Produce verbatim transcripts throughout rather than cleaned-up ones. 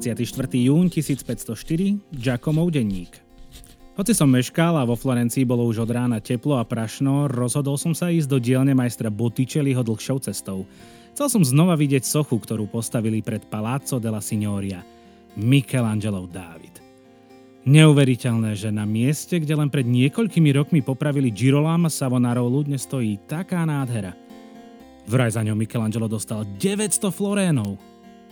dvadsiateho štvrtého júna tisícpäťstoštyri, Giacomov denník. Hoci som meškal a vo Florencii bolo už od rána teplo a prašno, rozhodol som sa ísť do dielne majstra Botticelliho dlhšou cestou. Chcel som znova vidieť sochu, ktorú postavili pred Palazzo della Signoria. Michelangelov Dávid. Neuveriteľné, že na mieste, kde len pred niekoľkými rokmi popravili Girolama Savonarolu, dnes stojí taká nádhera. Vraj za ňou Michelangelo dostal deväťsto florénov.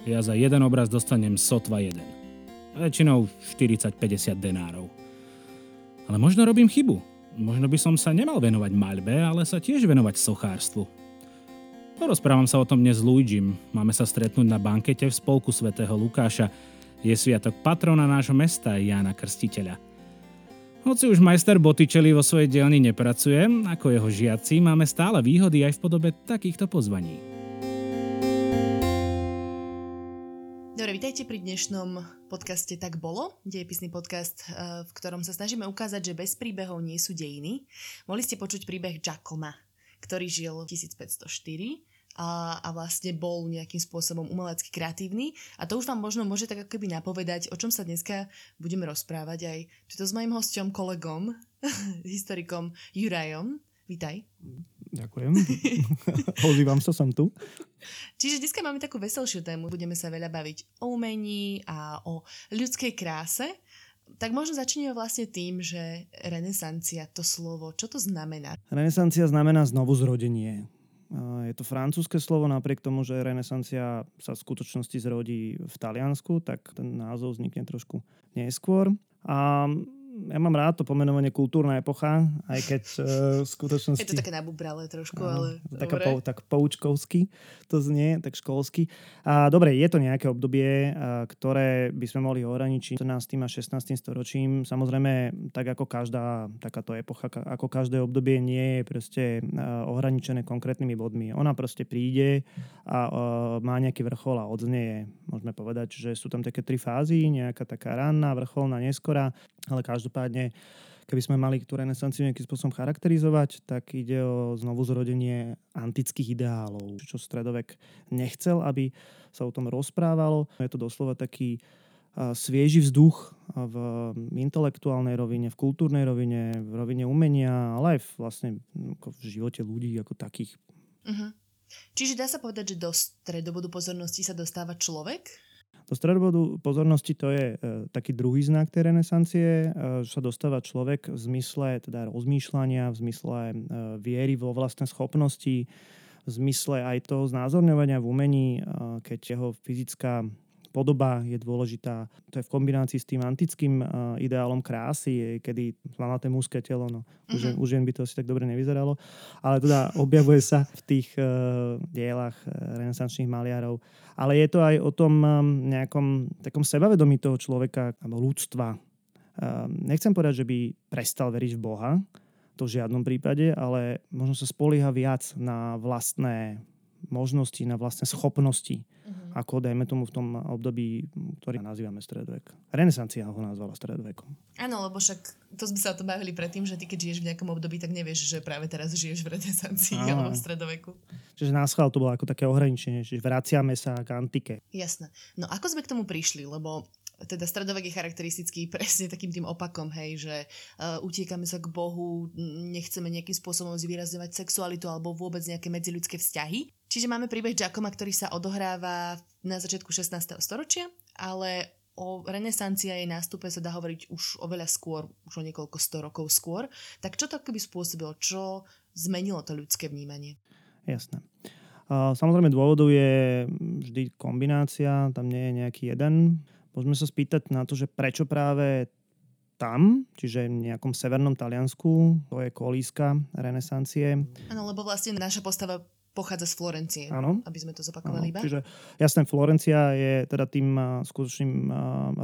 Ja za jeden obraz dostanem sotva jeden. Väčšinou štyridsať päťdesiat denárov. Ale možno robím chybu. Možno by som sa nemal venovať maľbe, ale sa tiež venovať sochárstvu. Porozprávam sa o tom dnes s Luigim. Máme sa stretnúť na bankete v Spolku svätého Lukáša. Je sviatok patrona nášho mesta, Jána Krstiteľa. Hoci už majster Botticelli vo svojej dielni nepracuje, ako jeho žiaci máme stále výhody aj v podobe takýchto pozvaní. Dobre, vítajte pri dnešnom podcaste Tak bolo, dejepisný podcast, v ktorom sa snažíme ukázať, že bez príbehov nie sú dejiny. Mohli ste počuť príbeh Giacoma, ktorý žil v tisícpäťstoštyri A, a vlastne bol nejakým spôsobom umelecky kreatívny. A to už vám možno môže tak ako keby napovedať, o čom sa dneska budeme rozprávať aj to s mojím hosťom, kolegom, historikom Jurajom. Vítaj. Ďakujem. Ozývam sa, som tu. Čiže dneska máme takú veselšiu tému. Budeme sa veľa baviť o umení a o ľudskej kráse. Tak možno začneme vlastne tým, že renesancia, to slovo, čo to znamená? Renesancia znamená znovuzrodenie. Je to francúzske slovo, napriek tomu, že renesancia sa v skutočnosti zrodí v Taliansku, tak ten názov vznikne trošku neskôr. A ja mám rád to pomenovanie kultúrna epocha, aj keď v skutočnosti... Je to také nabubralé trošku, ale... Taká pou, tak poučkovsky to znie, tak školsky. A dobre, je to nejaké obdobie, ktoré by sme mohli ohraničiť štrnástym a šestnástym storočím. Samozrejme, tak ako každá takáto epocha, ako každé obdobie, nie je proste ohraničené konkrétnymi bodmi. Ona proste príde a má nejaký vrchol a odznieje. Môžeme povedať, že sú tam také tri fázy, nejaká taká ranná, vrcholná, neskorá, ale každopádne keby sme mali tú renesanciu nejakým spôsobom charakterizovať, tak ide o znovuzrodenie antických ideálov, čo stredovek nechcel, aby sa o tom rozprávalo. Je to doslova taký svieži vzduch v intelektuálnej rovine, v kultúrnej rovine, v rovine umenia, ale aj v, vlastne v živote ľudí ako takých. Uh-huh. Čiže dá sa povedať, že do stredobodu pozornosti sa dostáva človek? Do stredobodu pozornosti to je e, taký druhý znak tej renesancie, e, že sa dostáva človek v zmysle teda rozmýšľania, v zmysle e, viery vo vlastné schopnosti, v zmysle aj toho znázorňovania v umení, e, keď jeho fyzická podoba je dôležitá. To je v kombinácii s tým antickým e, ideálom krásy, kedy lanaté mužské telo, no, mm-hmm. už jen by to asi tak dobre nevyzeralo, ale teda objavuje sa v tých e, dielach renesančných maliarov. Ale je to aj o tom nejakom takom sebavedomí toho človeka alebo ľudstva. Nechcem povedať, že by prestal veriť v Boha, to v žiadnom prípade, ale možno sa spolieha viac na vlastné možnosti, na vlastné schopnosti, uh-huh. ako dajme tomu v tom období, ktorý nazývame stredovek. Renesancia ho nazvala stredovekom. Áno, lebo však to sme sa o tom bavili predtým, že ty keď žiješ v nejakom období, tak nevieš, že práve teraz žiješ v renesancii alebo v stredoveku. Čiže náschvál to bolo ako také ohraničenie, že vraciame sa k antike. Jasné. No ako sme k tomu prišli, lebo teda stredovek je charakteristický presne takým tým opakom, hej, že uh, utiekame sa k Bohu, nechceme nejakým spôsobom zvýrazňovať sexualitu alebo vôbec nejaké medziľudské vzťahy. Čiže máme príbeh Giacoma, ktorý sa odohráva na začiatku šestnásteho storočia, ale o renesancii a jej nástupe sa dá hovoriť už oveľa skôr, už o niekoľko sto rokov skôr. Tak čo to keby spôsobilo? Čo zmenilo to ľudské vnímanie? Jasné. Uh, samozrejme dôvodov je vždy kombinácia, tam nie je nejaký jeden. Môžeme sa spýtať na to, že prečo práve tam, čiže v nejakom severnom Taliansku, to je kolíska renesancie. Áno, lebo vlastne naša postava pochádza z Florencie, ano. Aby sme to zopakovali ano. Iba. Čiže jasné, Florencia je teda tým uh, skutočným uh,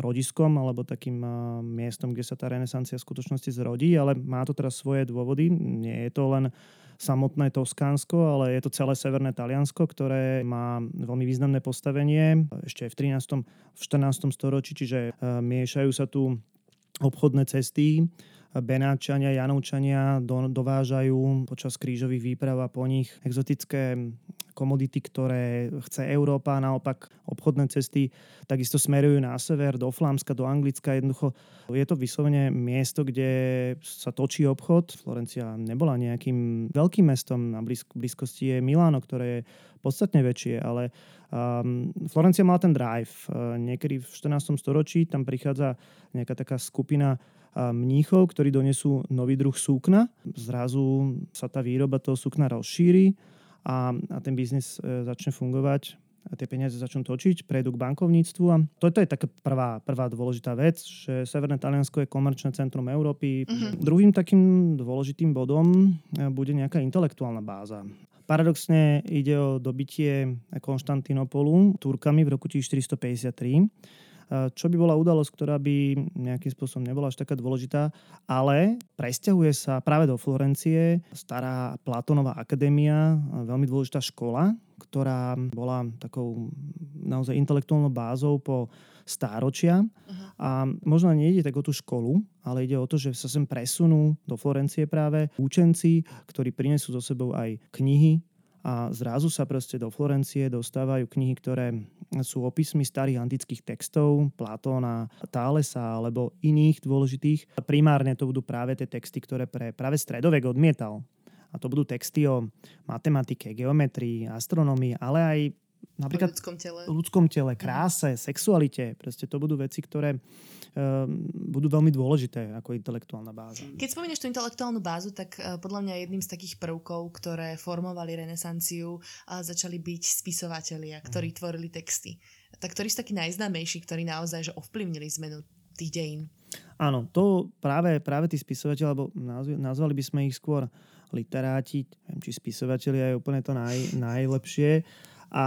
rodiskom alebo takým uh, miestom, kde sa tá renesancia v skutočnosti zrodí, ale má to teraz svoje dôvody. Nie je to len samotné Toskánsko, ale je to celé severné Taliansko, ktoré má veľmi významné postavenie ešte v trinástom, v štrnástom storočí, čiže miešajú sa tu obchodné cesty, Benáčania, Janovčania do, dovážajú počas krížových výprav a po nich exotické komodity, ktoré chce Európa. Naopak obchodné cesty takisto smerujú na sever, do Flámska, do Anglicka. Jednoducho je to vyslovene miesto, kde sa točí obchod. Florencia nebola nejakým veľkým mestom. Na blízk- blízkosti je Miláno, ktoré je podstatne väčšie, ale Um, Florencia mala ten drive. Uh, niekedy v štrnástom storočí tam prichádza nejaká taká skupina uh, mníchov, ktorí donesú nový druh súkna. Zrazu sa tá výroba toho súkna rozšíri a, a ten biznis uh, začne fungovať a tie peniaze začnú točiť, prejdú k bankovníctvu. A toto je taká prvá, prvá dôležitá vec, že Severné Taliansko je komerčné centrum Európy. Uh-huh. Druhým takým dôležitým bodom uh, bude nejaká intelektuálna báza. Paradoxne ide o dobitie Konštantínopolu Turkami v roku tisícštyristopäťdesiattri, čo by bola udalosť, ktorá by nejakým spôsobom nebola až taká dôležitá, ale presťahuje sa práve do Florencie stará Platónova akadémia, veľmi dôležitá škola, ktorá bola takou naozaj intelektuálnou bázou po stáročia. Uh-huh. A možno nejde tak o tú školu, ale ide o to, že sa sem presunú do Florencie práve učenci, ktorí prinesú so sebou aj knihy a zrazu sa proste do Florencie dostávajú knihy, ktoré sú opismi starých antických textov, Platóna, Tálesa alebo iných dôležitých. Primárne to budú práve tie texty, ktoré pre práve stredovek odmietal. A to budú texty o matematike, geometrii, astronomii, ale aj napríklad v ľudskom tele. ľudskom tele, kráse, sexualite. Proste to budú veci, ktoré um, budú veľmi dôležité ako intelektuálna báza. Keď spomínaš tú intelektuálnu bázu, tak uh, podľa mňa jedným z takých prvkov, ktoré formovali renesanciu, uh, začali byť spisovatelia, ktorí mm. tvorili texty. Tak ktorí sú takí najznámejší, ktorí naozaj že ovplyvnili zmenu tých dejín? Áno, to práve, práve tí spisovatelia, alebo nazv- nazvali by sme ich skôr literáti, neviem, či spisovatelia je úplne to naj, najlepšie. A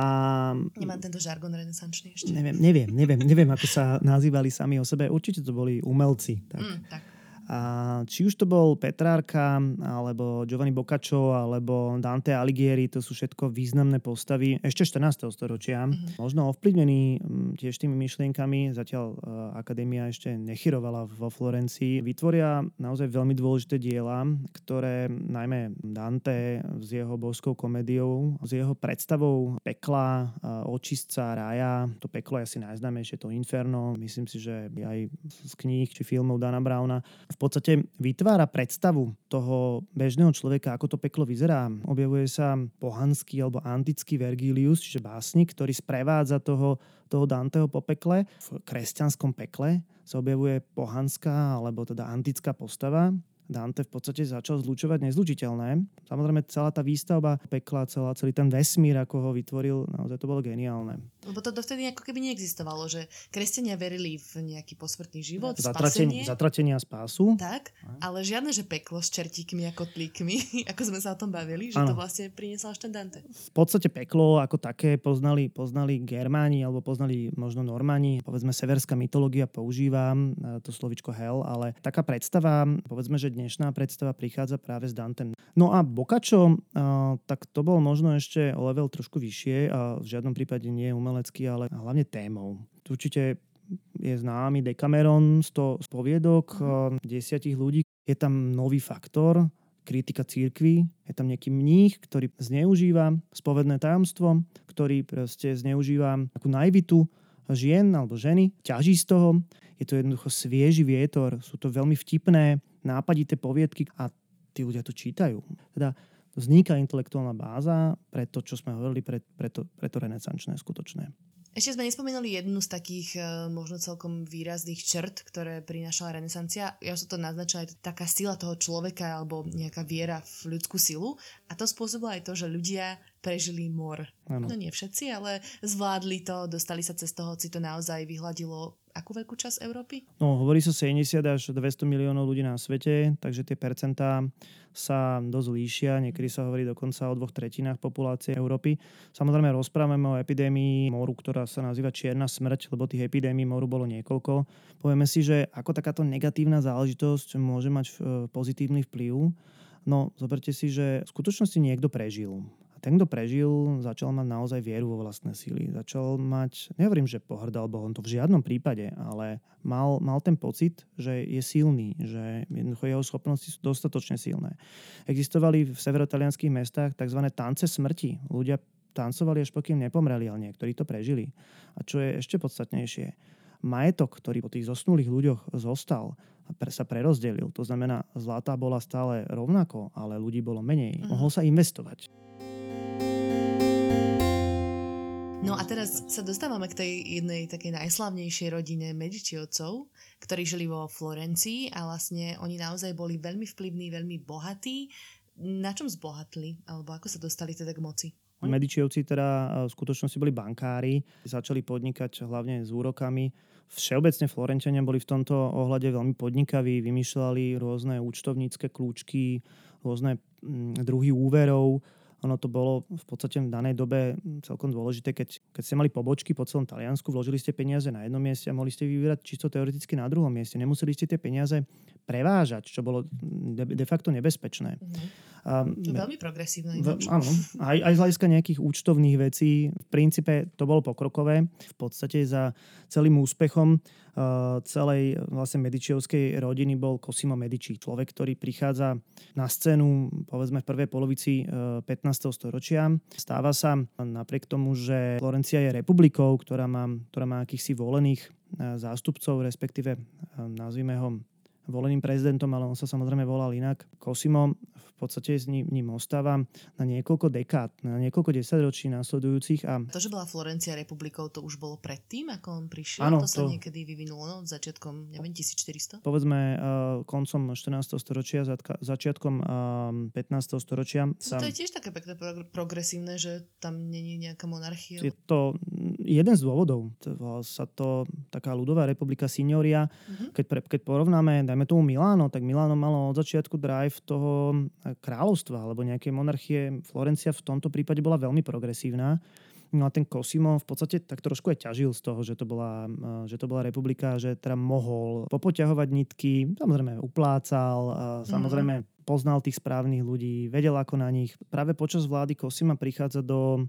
nemám tento žargon renesančný ešte. Neviem, neviem, neviem, neviem, ako sa nazývali sami o sebe. Určite to boli umelci. Tak. Mm, tak. A či už to bol Petrarca, alebo Giovanni Boccaccio, alebo Dante Alighieri, to sú všetko významné postavy ešte štrnásteho storočia. Mm-hmm. Možno ovplyvnení tiež tými myšlienkami, zatiaľ uh, akadémia ešte nechyrovala vo Florencii. Vytvoria naozaj veľmi dôležité diela, ktoré najmä Dante s jeho božskou komédiou, s jeho predstavou pekla, uh, očistca, rája. To peklo je asi najznámejšie, to Inferno. Myslím si, že aj z kníh či filmov Dana Browna v podstate vytvára predstavu toho bežného človeka, ako to peklo vyzerá. Objavuje sa pohanský alebo antický Vergílius, čiže básnik, ktorý sprevádza toho, toho Danteho po pekle. V kresťanskom pekle sa objavuje pohanská alebo teda antická postava. Dante v podstate začal zlučovať nezlučiteľné. Samozrejme celá tá výstavba pekla, celá, celý ten vesmír, ako ho vytvoril, naozaj to bolo geniálne. Lebo to dovtedy ako keby neexistovalo, že kresťania verili v nejaký posmrtný život, Zatratenie, spasenie. Zatratenia spásu. Tak, ale žiadne, že peklo s čertíkmi a kotlíkmi, ako sme sa o tom bavili, že ano. To vlastne priniesol až ten Dante. V podstate peklo ako také poznali, poznali Germáni, alebo poznali možno Normani. Povedzme, severská mytológia používa to slovičko hell, ale taká predstava, povedzme, že dnešná predstava prichádza práve s Dantem. No a Boccaccio, tak to bol možno ešte o level trošku vyššie a v žiadnom prípade nie umelé, ale hlavne témou. Určite je známy Dekameron, sto spoviedok, desiatich ľudí. Je tam nový faktor, kritika cirkvi, je tam nejaký mních, ktorý zneužíva spovedné tajomstvo, ktorý proste zneužíva takú naivitu žien alebo ženy, ťaží z toho. Je to jednoducho svieži vietor, sú to veľmi vtipné, nápadité poviedky a tí ľudia to čítajú. Teda vzniká intelektuálna báza pre to, čo sme hovorili, pre, pre, to, pre to renesančné skutočné. Ešte sme nespomenuli jednu z takých možno celkom výrazných črt, ktoré prinášala renesancia. Ja som to naznačila, je to taká sila toho človeka alebo nejaká viera v ľudskú silu. A to spôsobilo aj to, že ľudia prežili mor. Ano. No nie všetci, ale zvládli to, dostali sa cez toho, si to naozaj vyhladilo. Akú veľkú časť Európy? No, hovorí sa sedemdesiat až dvesto miliónov ľudí na svete, takže tie percentá sa dosť líšia. Niekedy sa hovorí dokonca o dvoch tretinách populácie Európy. Samozrejme, rozprávame o epidémii moru, ktorá sa nazýva čierna smrť, lebo tých epidémií moru bolo niekoľko. Povieme si, že ako takáto negatívna záležitosť môže mať pozitívny vplyv. No, zoberte si, že v skutočnosti niekto prežil. A A ten, kto prežil, začal mať naozaj vieru vo vlastné síly. Začal mať, nehovorím, že pohrdal Bohom, to v žiadnom prípade, ale mal, mal ten pocit, že je silný, že jeho schopnosti sú dostatočne silné. Existovali v severotalianských mestách tzv. Tance smrti. Ľudia tancovali, až pokým nepomreli, ale niektorí to prežili. A čo je ešte podstatnejšie, majetok, ktorý po tých zosnulých ľuďoch zostal, sa prerozdelil. To znamená, zlata bola stále rovnako, ale ľudí bolo menej. Mm. Mohol sa investovať. No a teraz sa dostávame k tej jednej takej najslavnejšej rodine Medičiovcov, ktorí žili vo Florencii a vlastne oni naozaj boli veľmi vplyvní, veľmi bohatí. Na čom zbohatli? Alebo ako sa dostali teda k moci? Medičiovci teda v skutočnosti boli bankári, začali podnikať hlavne s úrokami. Všeobecne Florenčania boli v tomto ohľade veľmi podnikaví, vymýšľali rôzne účtovnícke kľúčky, rôzne druhy úverov. Ono to bolo v podstate v danej dobe celkom dôležité, keď, keď ste mali pobočky po celom Taliansku, vložili ste peniaze na jednom mieste a mohli ste vyvierať čisto teoreticky na druhom mieste. Nemuseli ste tie peniaze prevážať, čo bolo de, de facto nebezpečné. Mm. Um, veľmi progresívne. V, áno, aj, aj z hľadiska nejakých účtovných vecí. V princípe to bolo pokrokové. V podstate za celým úspechom uh, celej vlastne medičiovskej rodiny bol Cosimo Medici. Človek, ktorý prichádza na scénu povedzme v prvej polovici uh, pätnásteho storočia. Stáva sa napriek tomu, že Florencia je republikou, ktorá má, ktorá má akýchsi volených zástupcov, respektíve nazvime ho voleným prezidentom, ale on sa samozrejme volal inak. Cosimo v podstate s ním ostáva na niekoľko dekád, na niekoľko desaťročí následujúcich. A to, že bola Florencia republikou, to už bolo predtým, ako on prišiel? Áno, to sa to niekedy vyvinulo, no, začiatkom, neviem, tisícštyristo? Povedzme, uh, koncom štrnásteho storočia, začiatkom uh, pätnásteho storočia. Sa... To je tiež také pekné progresívne, že tam nie je nejaká monarchia. Je to jeden z dôvodov. Volá sa to taká ľudová republika Signoria. Uh-huh. Keď, pre, keď porovnáme, dajme tomu Miláno, tak Miláno malo od začiatku drive toho kráľovstva alebo nejakej monarchie. Florencia v tomto prípade bola veľmi progresívna. No a ten Cosimo v podstate tak trošku aj ťažil z toho, že to bola, že to bola republika, že teda mohol popoťahovať nitky, samozrejme uplácal, samozrejme uh-huh. poznal tých správnych ľudí, vedel ako na nich. Práve počas vlády Cosima prichádza do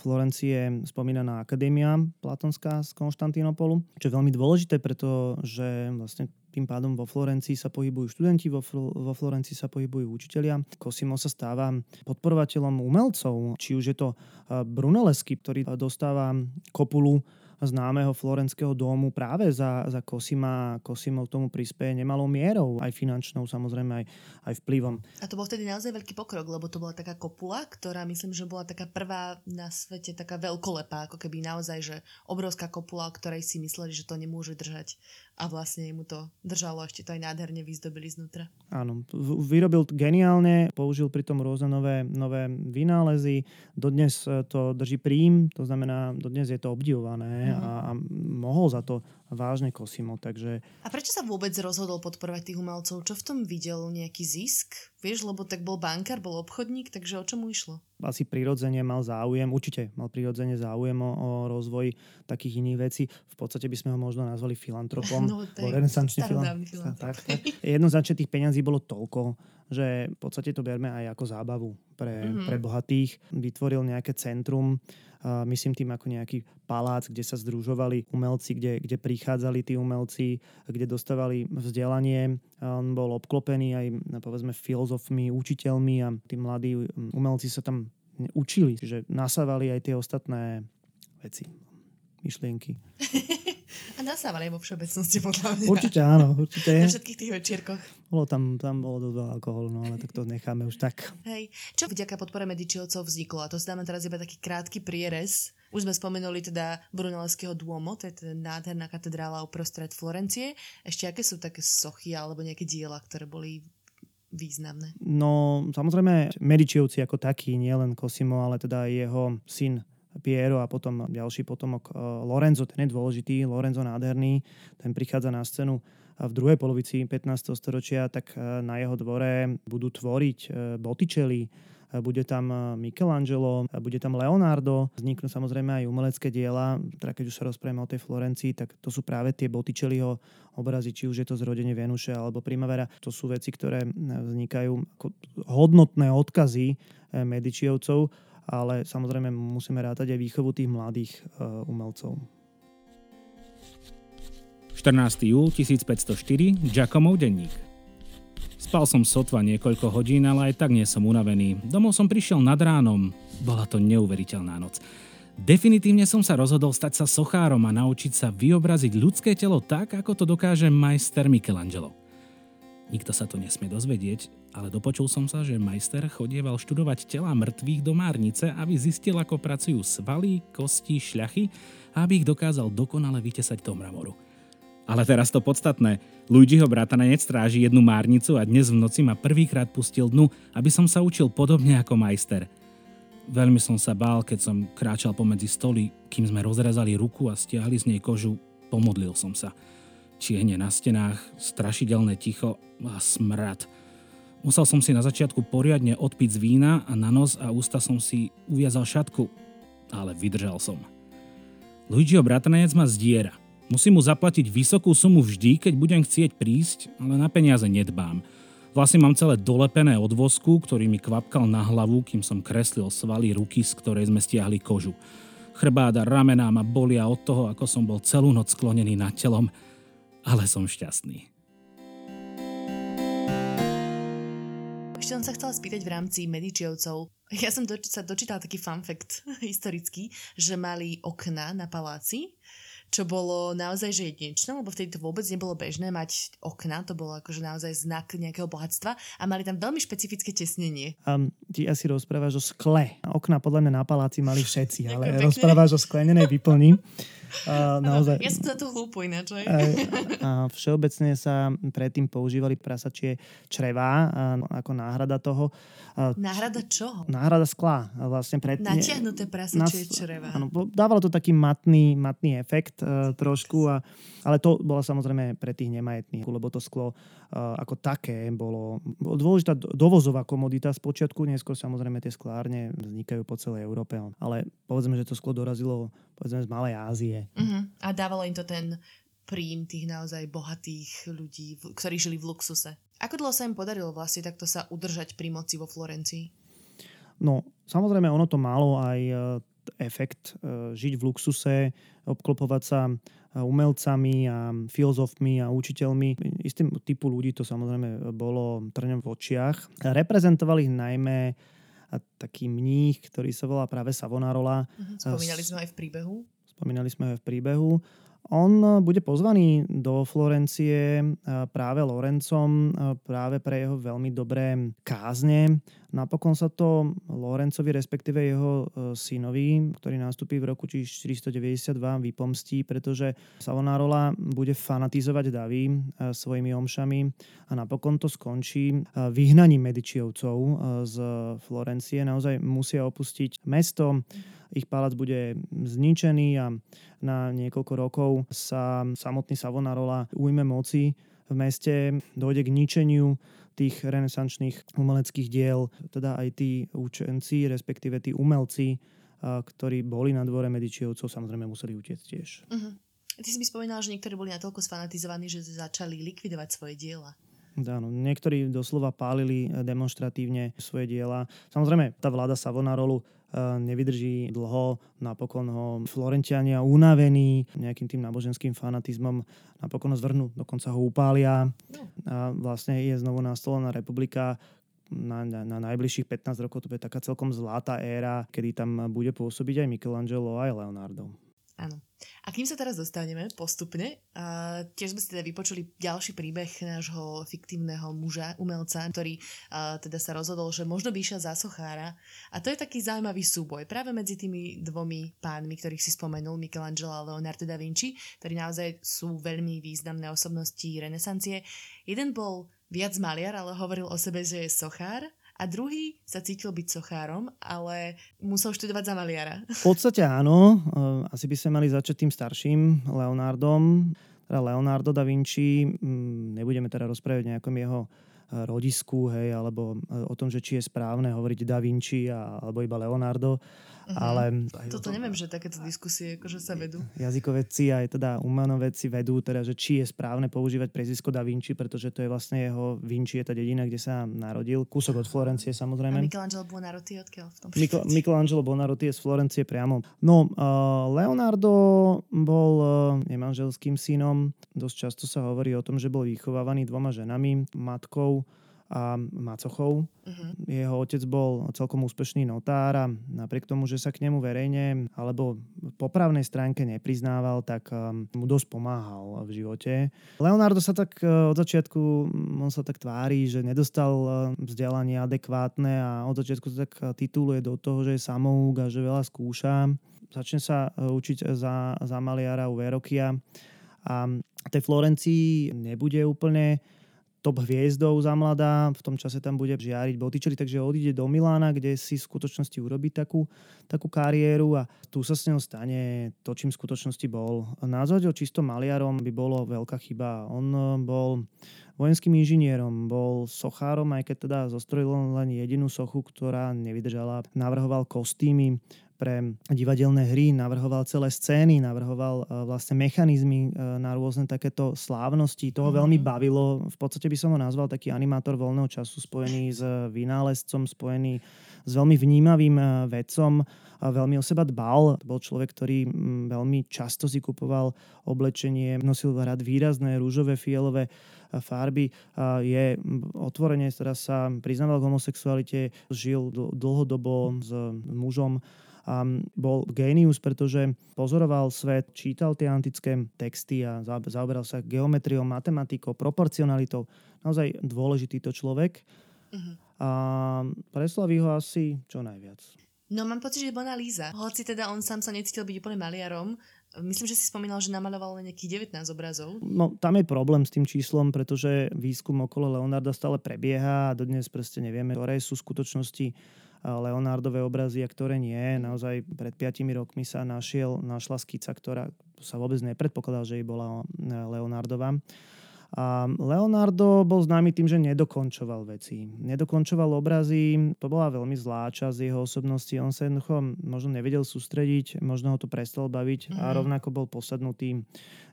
Florencie spomínaná akadémia platonská z Konštantínopolu, čo je veľmi dôležité, pretože vlastne tým pádom vo Florencii sa pohybujú študenti, vo, Fl- vo Florencii sa pohybujú učitelia. Cosimo sa stáva podporovateľom umelcov, či už je to Brunelleschi, ktorý dostáva kopulu známeho florenského domu práve za, za Cosima. Cosimo k tomu prispieje nemalou mierou, aj finančnou, samozrejme aj, aj vplyvom. A to bol vtedy naozaj veľký pokrok, lebo to bola taká kopula, ktorá myslím, že bola taká prvá na svete, taká veľkolepá, ako keby naozaj, že obrovská kopula, o ktorej si mysleli, že to nemôže držať. A vlastne mu to držalo, ešte to aj nádherne vyzdobili znútra. Áno, vyrobil geniálne, použil pritom rôzne nové, nové vynálezy. Dodnes to drží príjm, to znamená, dodnes je to obdivované mm-hmm. a, a mohol za to vážne Cosimo, takže... A prečo sa vôbec rozhodol podporovať tých umelcov? Čo v tom videl nejaký zisk? Vieš, lebo tak bol bankár, bol obchodník, takže o čo mu išlo? Asi prirodzene mal záujem, určite mal prirodzene záujem o, o rozvoj takých iných vecí. V podstate by sme ho možno nazvali filantropom. No, to je renesančný filantrop. Tak, tak. Jednoznačne tých peňazí bolo toľko, že v podstate to berme aj ako zábavu pre, mm-hmm. pre bohatých. Vytvoril nejaké centrum, uh, myslím tým ako nejaký palác, kde sa združovali umelci, kde, kde prichádzali tí umelci, kde dostávali vzdelanie. On bol obklopený aj povedzme filozofmi, učiteľmi a tí mladí umelci sa tam učili, že nasávali aj tie ostatné veci, myšlienky. A nasávali aj vo všeobecnosti, podľa mňa. Určite áno, určite. Na všetkých tých večierkoch. Bolo tam, tam bolo dosť alkoholu, no ale tak to necháme už tak. Hej, čo vďaka podpore Medičiovcov vzniklo? A to si dáme teraz iba taký krátky prierez. Už sme spomenuli teda Brunelleschiho Duomo, to je teda nádherná katedrála uprostred Florencie. Ešte aké sú také sochy alebo nejaké diela, ktoré boli významné? No, samozrejme, Medičiovci ako takí, nie len Cosimo, ale teda jeho syn Piero a potom ďalší potomok Lorenzo, ten je dôležitý, Lorenzo nádherný, ten prichádza na scénu v druhej polovici pätnásteho storočia, tak na jeho dvore budú tvoriť Botticelli, bude tam Michelangelo, bude tam Leonardo, vzniknú samozrejme aj umelecké diela, teda keď už sa rozprávame o tej Florencii, tak to sú práve tie Botticelliho obrazy, či už je to Zrodenie Venuše alebo Primavera, to sú veci, ktoré vznikajú ako hodnotné odkazy Medičiovcov. ale samozrejme musíme rátať aj výchovu tých mladých umelcov. štrnásteho júla tisícpäťstoštyri, Giacomov denník. Spal som sotva niekoľko hodín, ale aj tak nie som unavený. Domov som prišiel nad ránom. Bola to neuveriteľná noc. Definitívne som sa rozhodol stať sa sochárom a naučiť sa vyobraziť ľudské telo tak, ako to dokáže majster Michelangelo. Nikto sa to nesmie dozvedieť, ale dopočul som sa, že majster chodieval študovať tela mŕtvych do márnice, aby zistil, ako pracujú svaly, kosti, šľachy a aby ich dokázal dokonale vytesať do mramoru. Ale teraz to podstatné. Luigiho bratanec stráži jednu márnicu a dnes v noci ma prvýkrát pustil dnu, aby som sa učil podobne ako majster. Veľmi som sa bál, keď som kráčal pomedzi stoly, kým sme rozrezali ruku a stiahli z nej kožu, pomodlil som sa. Tiene na stenách, strašidelné ticho a smrad. Musel som si na začiatku poriadne odpiť z vína a na nos a ústa som si uviazal šatku, ale vydržal som. Luigiho bratanec ma zdiera. Musím mu zaplatiť vysokú sumu vždy, keď budem chcieť prísť, ale na peniaze nedbám. Vlasy mám celé dolepené od vosku, ktorý mi kvapkal na hlavu, kým som kreslil svaly ruky, z ktorej sme stiahli kožu. Chrbát a ramená ma bolia od toho, ako som bol celú noc sklonený nad telom, ale som šťastný. Ešte som sa chcela spýtať v rámci Medičiovcov. Ja som doč- sa dočítala taký fun fact historický, že mali okna na paláci, čo bolo naozaj že jedinečné, lebo vtedy to vôbec nebolo bežné mať okna, to bolo akože naozaj znak nejakého bohatstva a mali tam veľmi špecifické tesnenie. Um, ty asi rozprávaš o skle. Okna podľa mňa na paláci mali všetci, ale pekne. Rozprávaš o sklenenej výplni. Uh, naozaj... Ja som za tú hlúpu ináč. Aj. A, a všeobecne sa predtým používali prasačie črevá a, ako náhrada toho. A, náhrada čoho? Náhrada skla. Vlastne pred... Natiahnuté prasačie Nas... črevá. Áno, dávalo to taký matný, matný efekt. Trošku, a, ale to bola samozrejme pre tých nemajetných, lebo to sklo uh, ako také bolo dôležitá dovozová komodita z počiatku, neskôr samozrejme tie sklárne vznikajú po celej Európe, ale povedzme, že to sklo dorazilo povedzme z Malej Ázie. Uh-huh. A dávalo im to ten príjm tých naozaj bohatých ľudí, ktorí žili v luxuse. Ako dlho sa im podarilo vlastne takto sa udržať pri moci vo Florencii? No, samozrejme ono to malo aj uh, efekt, žiť v luxuse, obklopovať sa umelcami a filozofmi a učiteľmi. Istým typu ľudí to samozrejme bolo trňom v očiach. Reprezentovali ich najmä taký mních, ktorý sa volá práve Savonarola. Spomínali sme aj v príbehu. Spomínali sme aj v príbehu. On bude pozvaný do Florencie práve Lorencom, práve pre jeho veľmi dobré kázne. Napokon sa to Lorencovi, respektíve jeho synovi, ktorý nastupí v roku štyristodeväťdesiatdva, vypomstí, pretože Savonarola bude fanatizovať davy svojimi omšami a napokon to skončí vyhnaním Medičiovcov z Florencie. Naozaj musia opustiť mesto. Ich palác bude zničený a na niekoľko rokov sa samotný Savonarola ujme moci v meste, dojde k ničeniu tých renesančných umeleckých diel, teda aj tí učenci, respektíve tí umelci, ktorí boli na dvore Medičiovcov, samozrejme museli utiecť tiež. Uh-huh. Ty si mi spomínal, že niektorí boli natoľko sfanatizovaní, že začali likvidovať svoje diela. Áno, niektorí doslova pálili demonstratívne svoje diela. Samozrejme, tá vláda Savonarolu nevydrží dlho, napokon ho Florentiania unavení nejakým tým náboženským fanatizmom, napokon ho zvrhnú, dokonca ho upália. A vlastne je znovu nastolená republika. Na, na, na najbližších pätnásť rokov to bude taká celkom zlatá éra, kedy tam bude pôsobiť aj Michelangelo, aj Leonardo. Áno. A kým sa teraz dostaneme postupne, uh, tiež sme si teda vypočuli ďalší príbeh nášho fiktívneho muža, umelca, ktorý uh, teda sa rozhodol, že možno by išiel za sochára. A to je taký zaujímavý súboj práve medzi tými dvomi pánmi, ktorých si spomenul, Michelangelo a Leonardo da Vinci, ktorí naozaj sú veľmi významné osobnosti renesancie. Jeden bol viac maliar, ale hovoril o sebe, že je sochár. A druhý sa cítil byť sochárom, ale musel študovať za maliara. V podstate áno. Asi by sme mali začať tým starším, Leonardom. Leonardo da Vinci, nebudeme teda rozprávať o nejakom jeho rodisku, hej, alebo o tom, že či je správne hovoriť Da Vinci a, alebo iba Leonardo. Mm-hmm. Ale toto neviem, že takéto diskusie akože sa vedú. Jazykovedci aj teda umanovedci vedú, teda, že či je správne používať priezvisko Da Vinci, pretože to je vlastne jeho Vinci, je tá dedina, kde sa narodil. Kúsok od Florencie, samozrejme. A Michelangelo Buonarroti odkiaľ v tom prípade? Michelangelo Buonarroti je z Florencie priamo. No, uh, Leonardo bol uh, nemanželským synom. Dosť často sa hovorí o tom, že bol vychovávaný dvoma ženami, matkou a macochou. Uh-huh. Jeho otec bol celkom úspešný notár a napriek tomu, že sa k nemu verejne alebo po právnej stránke nepriznával, tak um, mu dosť pomáhal v živote. Leonardo sa tak uh, od začiatku, on sa tak tvári, že nedostal uh, vzdelanie adekvátne a od začiatku sa tak tituluje do toho, že je samouk a že veľa skúša. Začne sa uh, učiť za, za maliara u Verrocchia a tej Florencii nebude úplne top hviezdou za mladá, v tom čase tam bude žiariť Botticelli, takže odíde do Milána, kde si v skutočnosti urobí takú, takú kariéru a tu sa s ňou stane to, čím v skutočnosti bol. Nazvať ho čisto maliarom by bolo veľká chyba. On bol vojenským inžinierom, bol sochárom, aj keď teda zostrojil len jedinú sochu, ktorá nevydržala. Navrhoval kostýmy pre divadelné hry, navrhoval celé scény, navrhoval uh, vlastne mechanizmy uh, na rôzne takéto slávnosti. Toho mm-hmm. veľmi bavilo. V podstate by som ho nazval taký animátor voľného času spojený s vynálezcom, spojený s veľmi vnímavým uh, vedcom. A veľmi o seba dbal. Bol človek, ktorý veľmi často si kupoval oblečenie, nosil rád výrazné rúžové, fialové farby. A je otvorene, teraz sa priznával k homosexualite, žil dlhodobo s mužom a bol génius, pretože pozoroval svet, čítal tie antické texty a zaoberal sa geometriou, matematikou, proporcionalitou. Naozaj dôležitý to človek. Uh-huh. A preslaví ho asi čo najviac. No mám pocit, že Mona Lisa. Hoci teda on sám sa necítil byť úplne maliarom, myslím, že si spomínal, že namaľoval len nejakých devätnásť obrazov. No tam je problém s tým číslom, pretože výskum okolo Leonarda stále prebieha a dodnes proste nevieme, ktoré sú skutočnosti Leonardové obrazy a ktoré nie. Naozaj pred piatimi rokmi sa našiel, našla skica, ktorá sa vôbec nepredpokladal, že jej bola Leonardová. A Leonardo bol známy tým, že nedokončoval veci. Nedokončoval obrazy, to bola veľmi zlá časť jeho osobnosti. On sa jednoducho možno nevedel sústrediť, možno ho to prestalo baviť mm-hmm. a rovnako bol posadnutý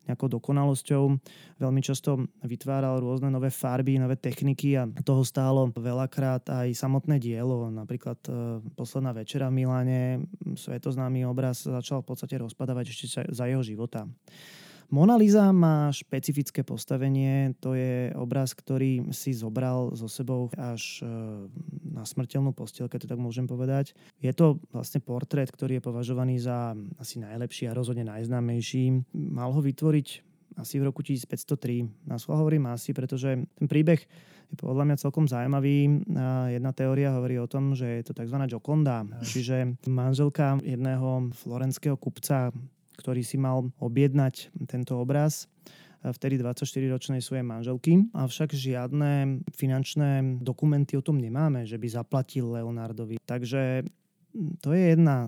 nejakou dokonalosťou. Veľmi často vytváral rôzne nové farby, nové techniky a toho stálo veľakrát aj samotné dielo. Napríklad e, Posledná večera v Miláne, svetoznámy obraz začal v podstate rozpadávať ešte za jeho života. Mona Lisa má špecifické postavenie, to je obraz, ktorý si zobral so sebou až na smrteľnú posteľ, keď to tak môžem povedať. Je to vlastne portrét, ktorý je považovaný za asi najlepší a rozhodne najznámejší. Mal ho vytvoriť asi v roku tisícpäťstotri. Na schvál hovorím asi, pretože ten príbeh je podľa mňa celkom zaujímavý. Jedna teória hovorí o tom, že je to tzv. Gioconda, čiže manželka jedného florenského kupca, ktorý si mal objednať tento obraz vtedy dvadsaťštyriročnej svojej manželky. Avšak žiadne finančné dokumenty o tom nemáme, že by zaplatil Leonardovi. Takže to je jedna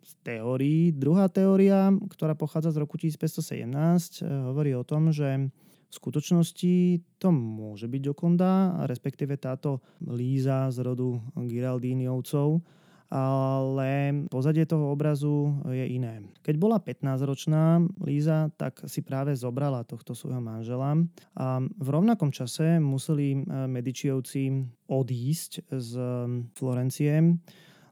z teórií. Druhá teória, ktorá pochádza z roku tisícpäťstosedemnásť, hovorí o tom, že v skutočnosti to môže byť Gioconda, respektíve táto Líza z rodu Giraldiniovcov, ale pozadie toho obrazu je iné. Keď bola pätnásťročná Líza, tak si práve zobrala tohto svojho manžela a v rovnakom čase museli Medičijovci odísť z Florencie.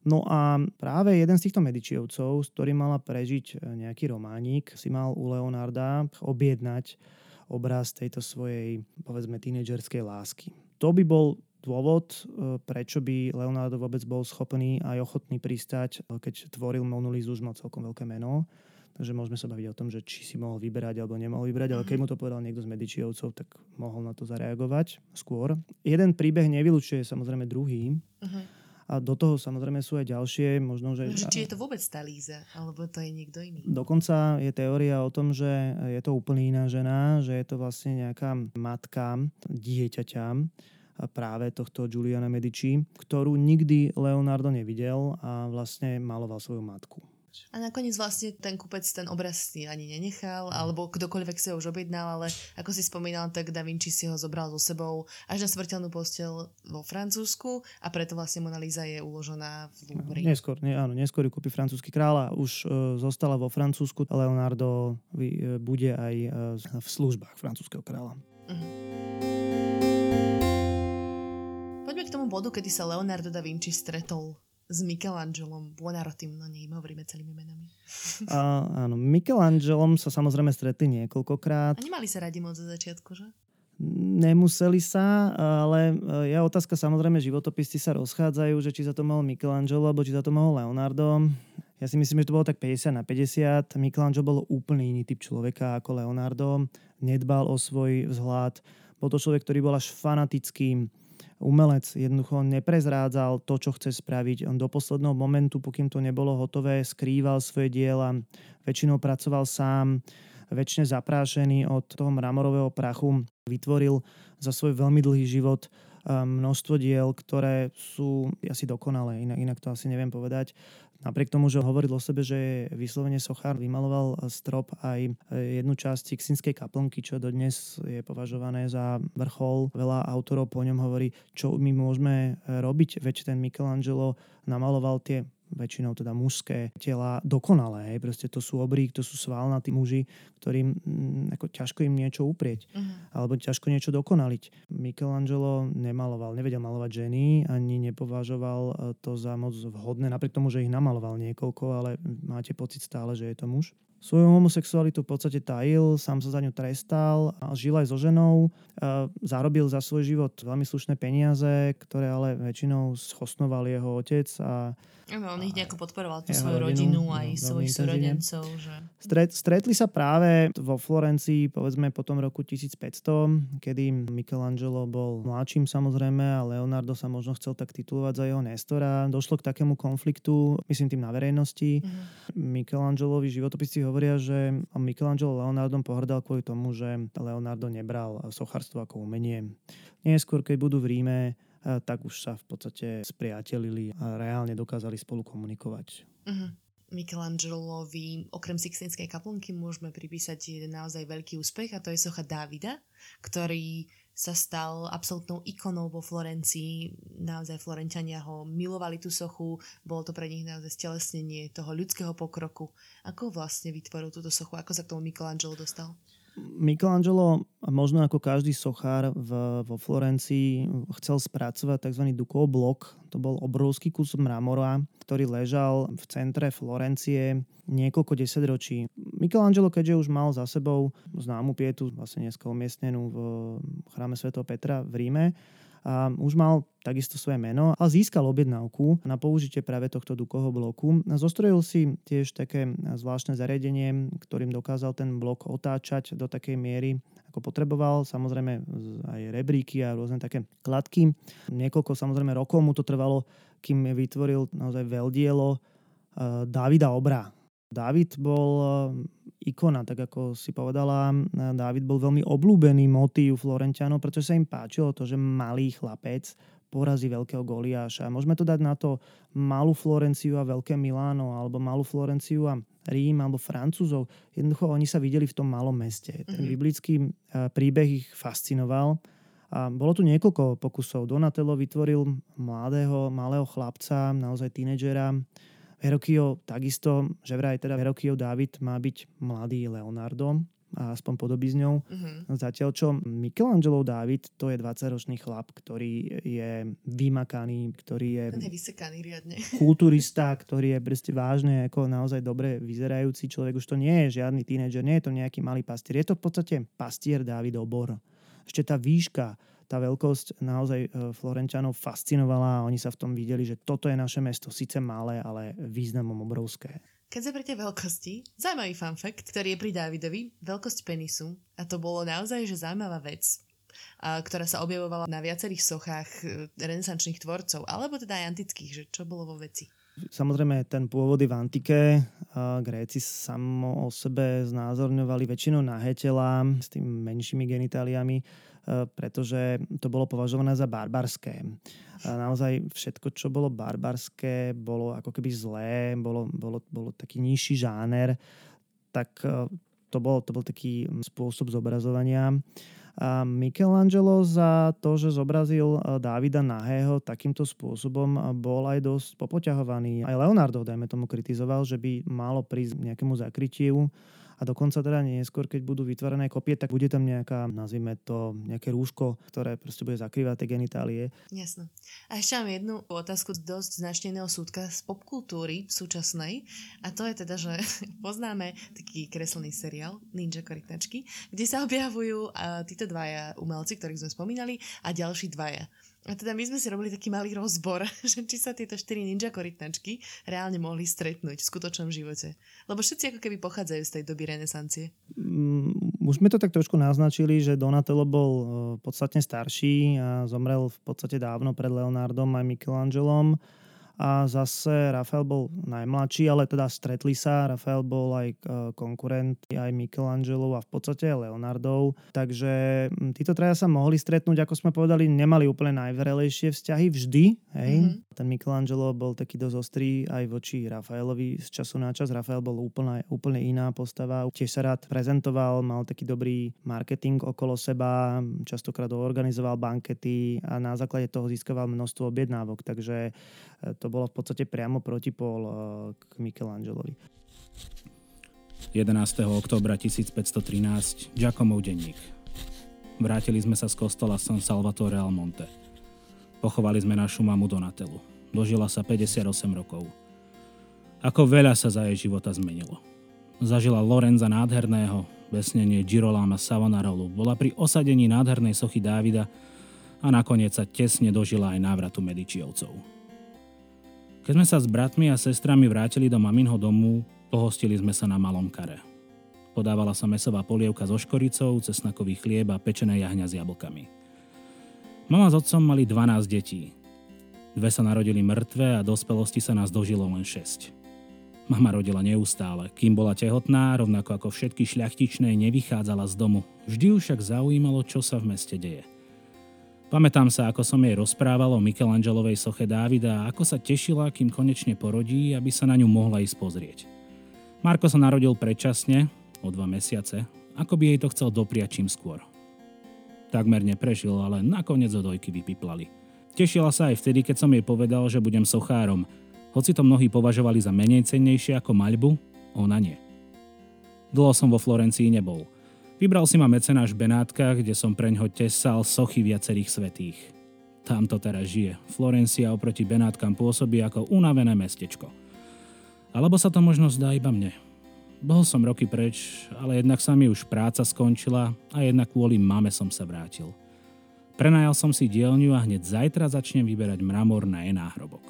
No a práve jeden z týchto Medičijovcov, s ktorým mala prežiť nejaký románik, si mal u Leonarda objednať obraz tejto svojej, povedzme, tínedžerskej lásky. To by bol dôvod, prečo by Leonardo vôbec bol schopný aj ochotný pristať, keď tvoril Monu Lizu, už mal celkom veľké meno. Takže môžeme sa baviť o tom, že či si mohol vyberať alebo nemohol vyberať, ale keď mu to povedal niekto z Medičijovcov, tak mohol na to zareagovať skôr. Jeden príbeh nevylučuje samozrejme druhý. Uh-huh. A do toho samozrejme sú aj ďalšie, možno, že... No, či je to vôbec tá Líza, alebo to je niekto iný? Dokonca je teória o tom, že je to úplne iná žena, že je to vlastne nejaká matka dieťaťa, práve tohto Giuliana Medici, ktorú nikdy Leonardo nevidel a vlastne maloval svoju matku. A nakoniec vlastne ten kupec ten obraz si ani nenechal, alebo kdokoľvek si ho už objednal, ale ako si spomínal, tak Da Vinci si ho zobral so sebou až na smrteľnú posteľ vo Francúzsku a preto vlastne Mona Lisa je uložená v Louvre. Neskôr, nie, áno, neskôr ju kúpi francúzsky kráľ a už e, zostala vo Francúzsku. Leonardo e, bude aj e, v službách francúzskeho kráľa. Mhm. Poďme k tomu bodu, kedy sa Leonardo da Vinci stretol s Michelangelom, Buonarrotim, no nie, hovoríme celými menami. A, áno, Michelangelom sa samozrejme stretli niekoľkokrát. A nemali sa radi moc za začiatku, že? Nemuseli sa, ale je otázka, samozrejme, životopisci sa rozchádzajú, že či za to mohol Michelangelo, alebo či za to mohol Leonardo. Ja si myslím, že to bolo tak päťdesiat na päťdesiat. Michelangelo bol úplne iný typ človeka ako Leonardo. Nedbal o svoj vzhľad. Bol to človek, ktorý bol až fanatický umelec, jednoducho neprezrádzal to, čo chce spraviť. On do posledného momentu, pokým to nebolo hotové, skrýval svoje diela, väčšinou pracoval sám, väčšine zaprášený od toho mramorového prachu. Vytvoril za svoj veľmi dlhý život množstvo diel, ktoré sú asi dokonalé, inak, inak to asi neviem povedať. Napriek tomu, že hovoril o sebe, že vyslovene sochár, vymaloval strop aj jednu časť Sixtínskej kaplnky, čo dodnes je považované za vrchol. Veľa autorov po ňom hovorí, čo my môžeme robiť, veď ten Michelangelo namaloval tie väčšinou teda mužské tela dokonalé. Proste to sú obrík, to sú svalnatí muži, ktorým ako ťažko im niečo uprieť. Uh-huh. Alebo ťažko niečo dokonaliť. Michelangelo nemaloval, nevedel malovať ženy, ani nepovažoval to za moc vhodné, napriek tomu, že ich namaloval niekoľko, ale máte pocit stále, že je to muž. Svoju homosexualitu v podstate tajil, sám sa za ňu trestal, žil aj so ženou, zarobil za svoj život veľmi slušné peniaze, ktoré ale väčšinou schosnoval jeho otec. A no, on ich nejako podporoval, tú svoju rodinu, rodinu aj no, svojich súrodencov. Že... Stret, stretli sa práve vo Florencii, povedzme po tom roku tisícpäťsto, kedy Michelangelo bol mladším samozrejme a Leonardo sa možno chcel tak titulovať za jeho nestora. Došlo k takému konfliktu, myslím tým na verejnosti. Mm. Michelangelovi životopisci hovoria, že Michelangelo Leonardom pohrdal kvôli tomu, že Leonardo nebral sochárstvo ako umenie. Neskôr, keď budú v Ríme, tak už sa v podstate spriatelili a reálne dokázali spolu komunikovať. Uh-huh. Michelangelovi okrem Sixtínskej kaplnky môžeme pripísať naozaj veľký úspech a to je socha Dávida, ktorý sa stal absolútnou ikonou vo Florencii. Naozaj Florenčania ho milovali tú sochu, bolo to pre nich naozaj stelesnenie toho ľudského pokroku. Ako vlastne vytvoril túto sochu? Ako sa k tomu Michelangelo dostal? Michelangelo, možno ako každý sochár v, vo Florencii, chcel spracovať tzv. Dukov blok. To bol obrovský kus mramora, ktorý ležal v centre Florencie niekoľko desaťročí. Michelangelo, keďže už mal za sebou známu pietu, vlastne dneska umiestnenú v chráme svätého Petra v Ríme, a už mal takisto svoje meno a získal objednávku na použitie práve tohto dukovho bloku. Zostrojil si tiež také zvláštne zariadenie, ktorým dokázal ten blok otáčať do takej miery, ako potreboval. Samozrejme aj rebríky a rôzne také kladky. Niekoľko samozrejme rokov mu to trvalo, kým vytvoril naozaj veľdielo Dávida obra. Dávid bol ikona, tak ako si povedala, Dávid bol veľmi obľúbený motív Florenčanov, pretože sa im páčilo to, že malý chlapec porazí veľkého Goliáša. Môžeme to dať na to malú Florenciu a veľké Miláno, alebo malú Florenciu a Rím, alebo Francúzov. Jednoducho oni sa videli v tom malom meste. Ten biblický príbeh ich fascinoval. A bolo tu niekoľko pokusov. Donatello vytvoril mladého, malého chlapca, naozaj tínedžera. Verrocchio takisto, že vraj teda Verrocchio Dávid má byť mladý Leonardo, aspoň podobí s ňou. Uh-huh. Zatiaľ čo Michelangelo Dávid, to je dvadsaťročný chlap, ktorý je vymakaný, ktorý je nevysekaný riadne. Kulturista, ktorý je proste vážne, ako naozaj dobre vyzerajúci človek. Už to nie je žiadny tínedžer, nie je to nejaký malý pastier. Je to v podstate pastier Dávid obor. Ešte tá výška, tá veľkosť naozaj Florenčanov fascinovala a oni sa v tom videli, že toto je naše mesto, síce malé, ale významom obrovské. Keď sa pri tej veľkosti, zaujímavý fun fact, ktorý je pri Dávidovi, veľkosť penisu, a to bolo naozaj že zaujímavá vec, a, ktorá sa objavovala na viacerých sochách renesančných tvorcov, alebo teda aj antických, že čo bolo vo veci. Samozrejme, ten pôvody v antike, Gréci samo o sebe znázorňovali väčšinou nahé tela s tými menšími genitáliami, pretože to bolo považované za barbarské. Naozaj všetko, čo bolo barbarské, bolo ako keby zlé, bolo, bolo, bolo taký nižší žáner, tak to bol, to bol taký spôsob zobrazovania. A Michelangelo za to, že zobrazil Dávida nahého takýmto spôsobom, bol aj dosť popoťahovaný. Aj Leonardo, dajme tomu, kritizoval, že by malo prísť nejakému zakrytiu. A dokonca teda neskôr, keď budú vytvorené kopie, tak bude tam nejaká, nazvime to, nejaké rúško, ktoré proste bude zakrývať tie genitálie. Jasné. A ešte mám jednu otázku dosť značne iného súdka z popkultúry súčasnej. A to je teda, že poznáme taký kreslený seriál Ninja korytnačky, kde sa objavujú títo dvaja umelci, ktorých sme spomínali, a ďalší dvaja. A teda my sme si robili taký malý rozbor, že či sa tieto štyri ninja korytnačky reálne mohli stretnúť v skutočnom živote. Lebo všetci ako keby pochádzajú z tej doby renesancie. Mm, už sme to tak trošku naznačili, že Donatello bol podstatne starší a zomrel v podstate dávno pred Leonardom a Michelangelom. A zase Rafael bol najmladší, ale teda stretli sa. Rafael bol aj konkurent aj Michelangelo a v podstate aj Leonardov. Takže títo traja sa mohli stretnúť, ako sme povedali, nemali úplne najvrelejšie vzťahy vždy. Hej? Mm-hmm. Ten Michelangelo bol taký dosť ostrý aj voči Rafaelovi z času na čas. Rafael bol úplne, úplne iná postava. Tiež sa rád prezentoval, mal taký dobrý marketing okolo seba, častokrát organizoval bankety a na základe toho získaval množstvo objednávok. Takže to bolo v podstate priamo protipól k Michelangelovi. jedenásteho októbra tisícpäťstotrinásť Giacomov denník. Vrátili sme sa z kostola San Salvatore al Monte. Pochovali sme našu mamu Donatellu. Dožila sa päťdesiatosem rokov. Ako veľa sa za jej života zmenilo. Zažila Lorenza nádherného, besnenie Girolama Savonarolu, bola pri osadení nádhernej sochy Dávida a nakoniec sa tesne dožila aj návratu Medičiovcov. Keď sme sa s bratmi a sestrami vrátili do maminho domu, pohostili sme sa na malom kare. Podávala sa mäsová polievka so škoricou, cesnakový chlieb a pečené jahňa s jablkami. Mama s otcom mali dvanásť detí. Dve sa narodili mŕtve a dospelosti sa nás dožilo len šesť. Mama rodila neustále. Kým bola tehotná, rovnako ako všetky šľachtičné, nevychádzala z domu. Vždy ju však zaujímalo, čo sa v meste deje. Pamätám sa, ako som jej rozprával o Michelangelovej soche Dávida a ako sa tešila, kým konečne porodí, aby sa na ňu mohla ísť pozrieť. Marko sa narodil predčasne, o dva mesiace, ako by jej to chcel dopriať čím skôr. Takmer neprežil, ale nakoniec ho dojky vypiplali. Tešila sa aj vtedy, keď som jej povedal, že budem sochárom. Hoci to mnohí považovali za menej cennejšie ako maľbu, ona nie. Dlho som vo Florencii nebol. Vybral si ma mecenáš v Benátkach, kde som preňho tesal sochy viacerých svätých. Tam to teraz žije. Florencia oproti Benátkam pôsobí ako unavené mestečko. Alebo sa to možno zdá iba mne. Bol som roky preč, ale jednak sa mi už práca skončila a jednak kvôli mame som sa vrátil. Prenajal som si dielňu a hneď zajtra začnem vyberať mramor na jej náhrobok.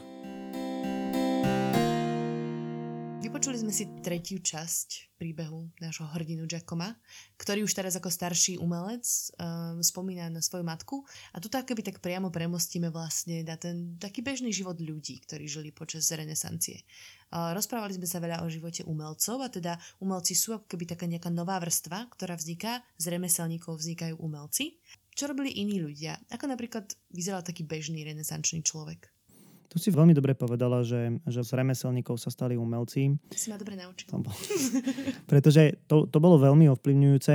Vypočuli sme si tretiu časť príbehu nášho hrdinu Giacoma, ktorý už teraz ako starší umelec um, spomína na svoju matku. A tu tak keby tak priamo premostíme vlastne na ten taký bežný život ľudí, ktorí žili počas renesancie. Uh, rozprávali sme sa veľa o živote umelcov a teda umelci sú ako keby taká nejaká nová vrstva, ktorá vzniká, z remeselníkov vznikajú umelci. Čo robili iní ľudia? Ako napríklad vyzeral taký bežný renesančný človek? Tu si veľmi dobre povedala, že, že z remeselníkov sa stali umelci. Si ma dobre naučil. Pretože to, to bolo veľmi ovplyvňujúce.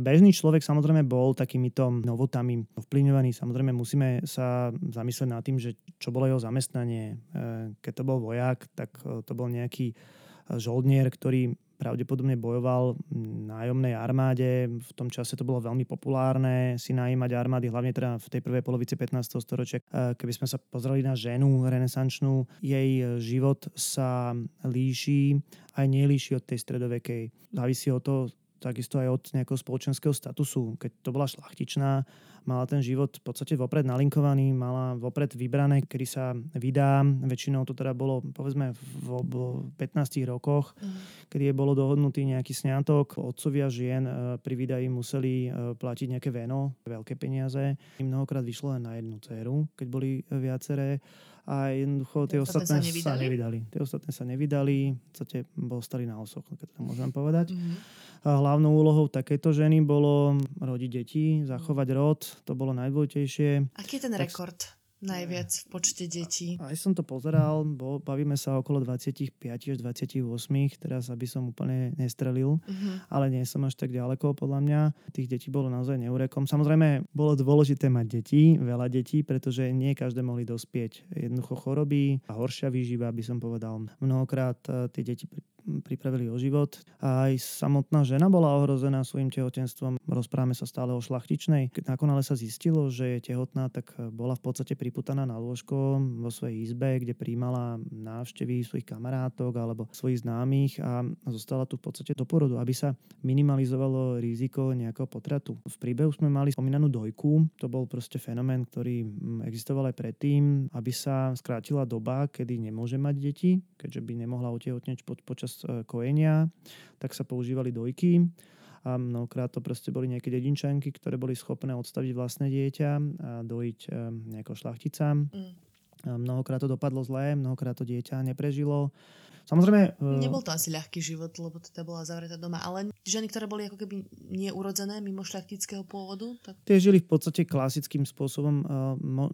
Bežný človek samozrejme bol takýmito novotami ovplyvňovaný. Samozrejme musíme sa zamyslieť nad tým, že čo bolo jeho zamestnanie. Keď to bol vojak, tak to bol nejaký žoldnier, ktorý pravdepodobne bojoval v nájomnej armáde. V tom čase to bolo veľmi populárne si najímať armády, hlavne teda v tej prvej polovici pätnásteho storočia. Keby sme sa pozreli na ženu renesančnú, jej život sa líši, aj nelíši od tej stredovekej. Závisí od toho, takisto aj od nejakého spoločenského statusu. Keď to bola šlachtičná, mala ten život v podstate vopred nalinkovaný, mala vopred vybrané, kedy sa vydá. Väčšinou to teda bolo, povedzme, v pätnástich rokoch, kedy je bolo dohodnutý nejaký sňatok. Otcovia žien pri vydaji museli platiť nejaké veno, veľké peniaze. Mnohokrát vyšlo len na jednu dceru, keď boli viaceré. a jednoducho tie ostatné, ostatné sa nevydali. Sa nevydali. Tie ostatné sa nevydali, v podstate bol starý na osoch, keď to môžem povedať. Mm-hmm. A hlavnou úlohou takéto ženy bolo rodiť deti, zachovať rod, to bolo najdôležitejšie. Aký je ten tak... rekord najviac v počte detí? Aj som to pozeral, bo bavíme sa okolo dvadsaťpäť až dvadsaťosem, teraz aby som úplne nestrelil, uh-huh. ale nie som až tak ďaleko podľa mňa. Tých detí bolo naozaj neurekom. Samozrejme, bolo dôležité mať deti, veľa detí, pretože nie každé mohli dospieť. Jednoducho choroby a horšia výživa, by som povedal. Mnohokrát tie deti pripravili o život. Aj samotná žena bola ohrozená svojim tehotenstvom. Rozprávame sa stále o šlachtičnej. Keď nakonale sa zistilo, že je tehotná, tak bola v podstate priputaná na lôžko vo svojej izbe, kde prijímala návštevy svojich kamarátok alebo svojich známych a zostala tu v podstate do porodu, aby sa minimalizovalo riziko nejakého potratu. V príbehu sme mali spomínanú dojku. To bol proste fenomén, ktorý existoval aj predtým, aby sa skrátila doba, kedy nemôže mať deti, keďže by nemohla otehotneť počas kojenia, tak sa používali dojky a mnohokrát to proste boli nejaké dedinčanky, ktoré boli schopné odstaviť vlastné dieťa a dojiť nejakého šlachtica. Mm. Mnohokrát to dopadlo zle, mnohokrát to dieťa neprežilo. Samozrejme... Nebol to asi ľahký život, lebo teda bola zavretá doma, ale ženy, ktoré boli ako keby neurodzené mimo šľachtického pôvodu? Tak... Tie žili v podstate klasickým spôsobom.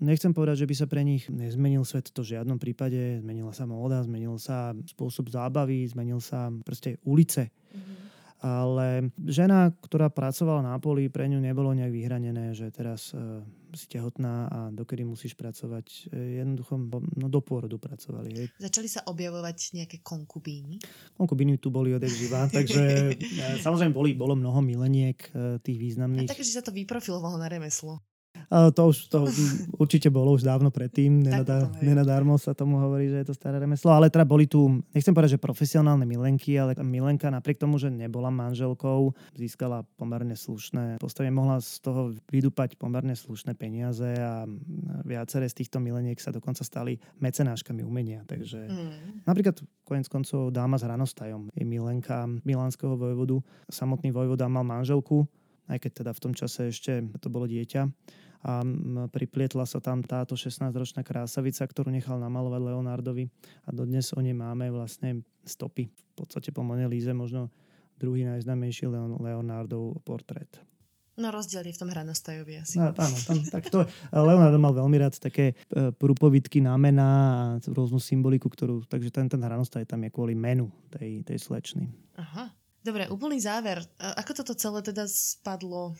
Nechcem povedať, že by sa pre nich nezmenil svet, to v žiadnom prípade. Zmenila sa móda, zmenil sa spôsob zábavy, zmenil sa proste ulice. Mm-hmm. Ale žena, ktorá pracovala na poli, pre ňu nebolo nejak vyhranené, že teraz e, si tehotná a dokedy musíš pracovať. E, jednoducho no, do pôrodu pracovali. Hej. Začali sa objavovať nejaké konkubíny? Konkubíny tu boli odevživa, takže e, samozrejme boli, bolo mnoho mileniek e, tých významných. A takže sa to vyprofilovalo na remeslo. To už to určite bolo už dávno predtým, nenadá, nenadarmo sa tomu hovorí, že je to staré remeslo, ale teda boli tu, nechcem povedať, že profesionálne milenky, ale milenka napriek tomu, že nebola manželkou, získala pomerne slušné postavenie, mohla z toho vydúpať pomerne slušné peniaze a viaceré z týchto mileniek sa dokonca stali mecenáškami umenia, takže mm. napríklad koniec koncov dáma s hranostajom je milenka milánskeho vojvodu, samotný vojvoda mal manželku, aj keď teda v tom čase ešte to bolo dieťa. A priplietla sa tam táto šestnásťročná krásavica, ktorú nechal namalovať Leonardovi a dodnes o nej máme vlastne stopy. V podstate po Mone Líze možno druhý najznámejší Leonardov portrét. No rozdiel je v tom hranostajovi asi. No, áno, tam, tak to, Leonardo mal veľmi rád také prúpovidky, námená a rôznu symboliku, ktorú, takže ten, ten hranostaj tam je kvôli menu tej, tej slečny. Aha. Dobre, úplný záver. Ako toto celé teda spadlo...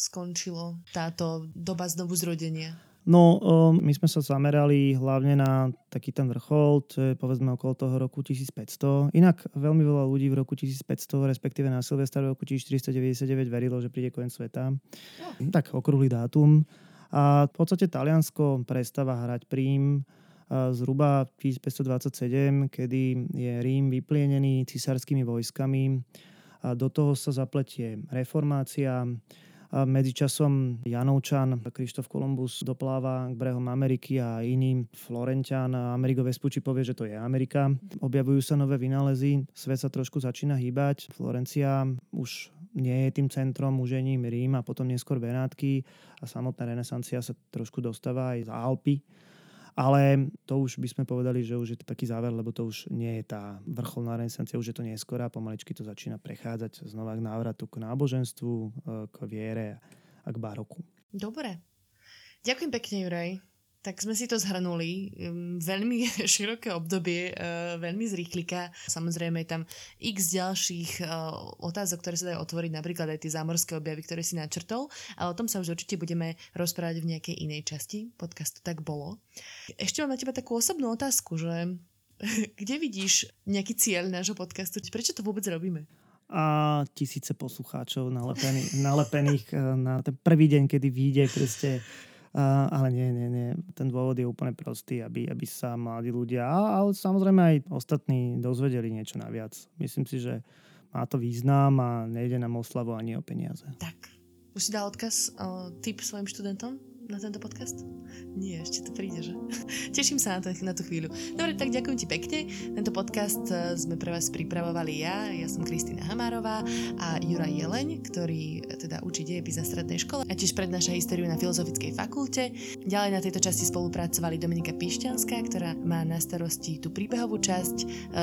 skončilo táto doba znovu zrodenia? No, um, my sme sa zamerali hlavne na taký ten vrchol, čo je povedzme okolo toho roku tisícpäťsto. Inak veľmi veľa ľudí v roku tisícpäťsto, respektíve na Silvestra v roku tisícštyristodeväťdesiatdeväť verilo, že príde koniec sveta. No. Tak okrúhly dátum. A v podstate Taliansko prestáva hrať prím zhruba tisícpäťstodvadsaťsedem, kedy je Rím vyplienený cisárskymi vojskami. A do toho sa zapletie reformácia. A medzičasom Janovčan, Krištof Kolumbus dopláva k brehom Ameriky a iný Florenťan a Amerigo Vespucci povie, že to je Amerika. Objavujú sa nové vynálezy, svet sa trošku začína hýbať. Florencia už nie je tým centrom, už je ním Rím a potom neskôr Benátky a samotná renesancia sa trošku dostáva aj z Alpy. Ale to už by sme povedali, že už je to taký záver, lebo to už nie je tá vrcholná renesancia, už je to neskorá, pomaličky to začína prechádzať znova k návratu k náboženstvu, k viere a k baroku. Dobre. Ďakujem pekne, Juraj. Tak sme si to zhrnuli. Veľmi široké obdobie, veľmi z rýchlika. Samozrejme je tam x ďalších otázok, ktoré sa dajú otvoriť, napríklad aj tie zámorské objavy, ktoré si načrtol, ale o tom sa už určite budeme rozprávať v nejakej inej časti podcastu Tak bolo. Ešte mám na teba takú osobnú otázku, že kde vidíš nejaký cieľ nášho podcastu? Prečo to vôbec robíme? A tisíce poslucháčov nalepených, nalepených na ten prvý deň, kedy vyjde proste... Uh, ale nie, nie, nie. Ten dôvod je úplne prostý, aby, aby sa mladí ľudia, ale samozrejme aj ostatní dozvedeli niečo naviac. Myslím si, že má to význam a nejde nám o slavu ani o peniaze. Tak. Už si dal odkaz, uh, tip svojim študentom? na tento podcast? Nie, ešte to príde, že? Teším sa na, to, na tú chvíľu. Dobre, tak ďakujem ti pekne. Tento podcast sme pre vás pripravovali ja. Ja som Kristína Hamárová a Juraj Jeleň, ktorý teda učí dejepis na strednej škole a tiež prednáša históriu na Filozofickej fakulte. Ďalej na tejto časti spolupracovali Dominika Pišťanská, ktorá má na starosti tú príbehovú časť.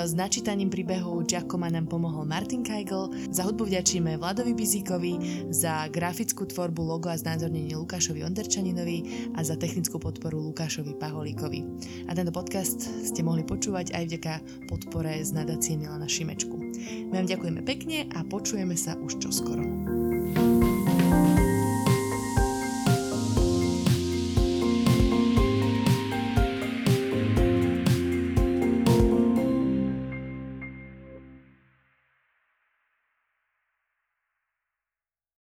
S načítaním príbehov Giacoma nám pomohol Martin Kajgl. Za hudbu vďačíme Vladovi Bizíkovi, za grafickú tvorbu, logo a znázornenie Lukášovi Onderčaninovi a za technickú podporu Lukášovi Paholíkovi. A tento podcast ste mohli počúvať aj vďaka podpore z nadácie Milana Šimečku. My vám ďakujeme pekne a počujeme sa už čoskoro.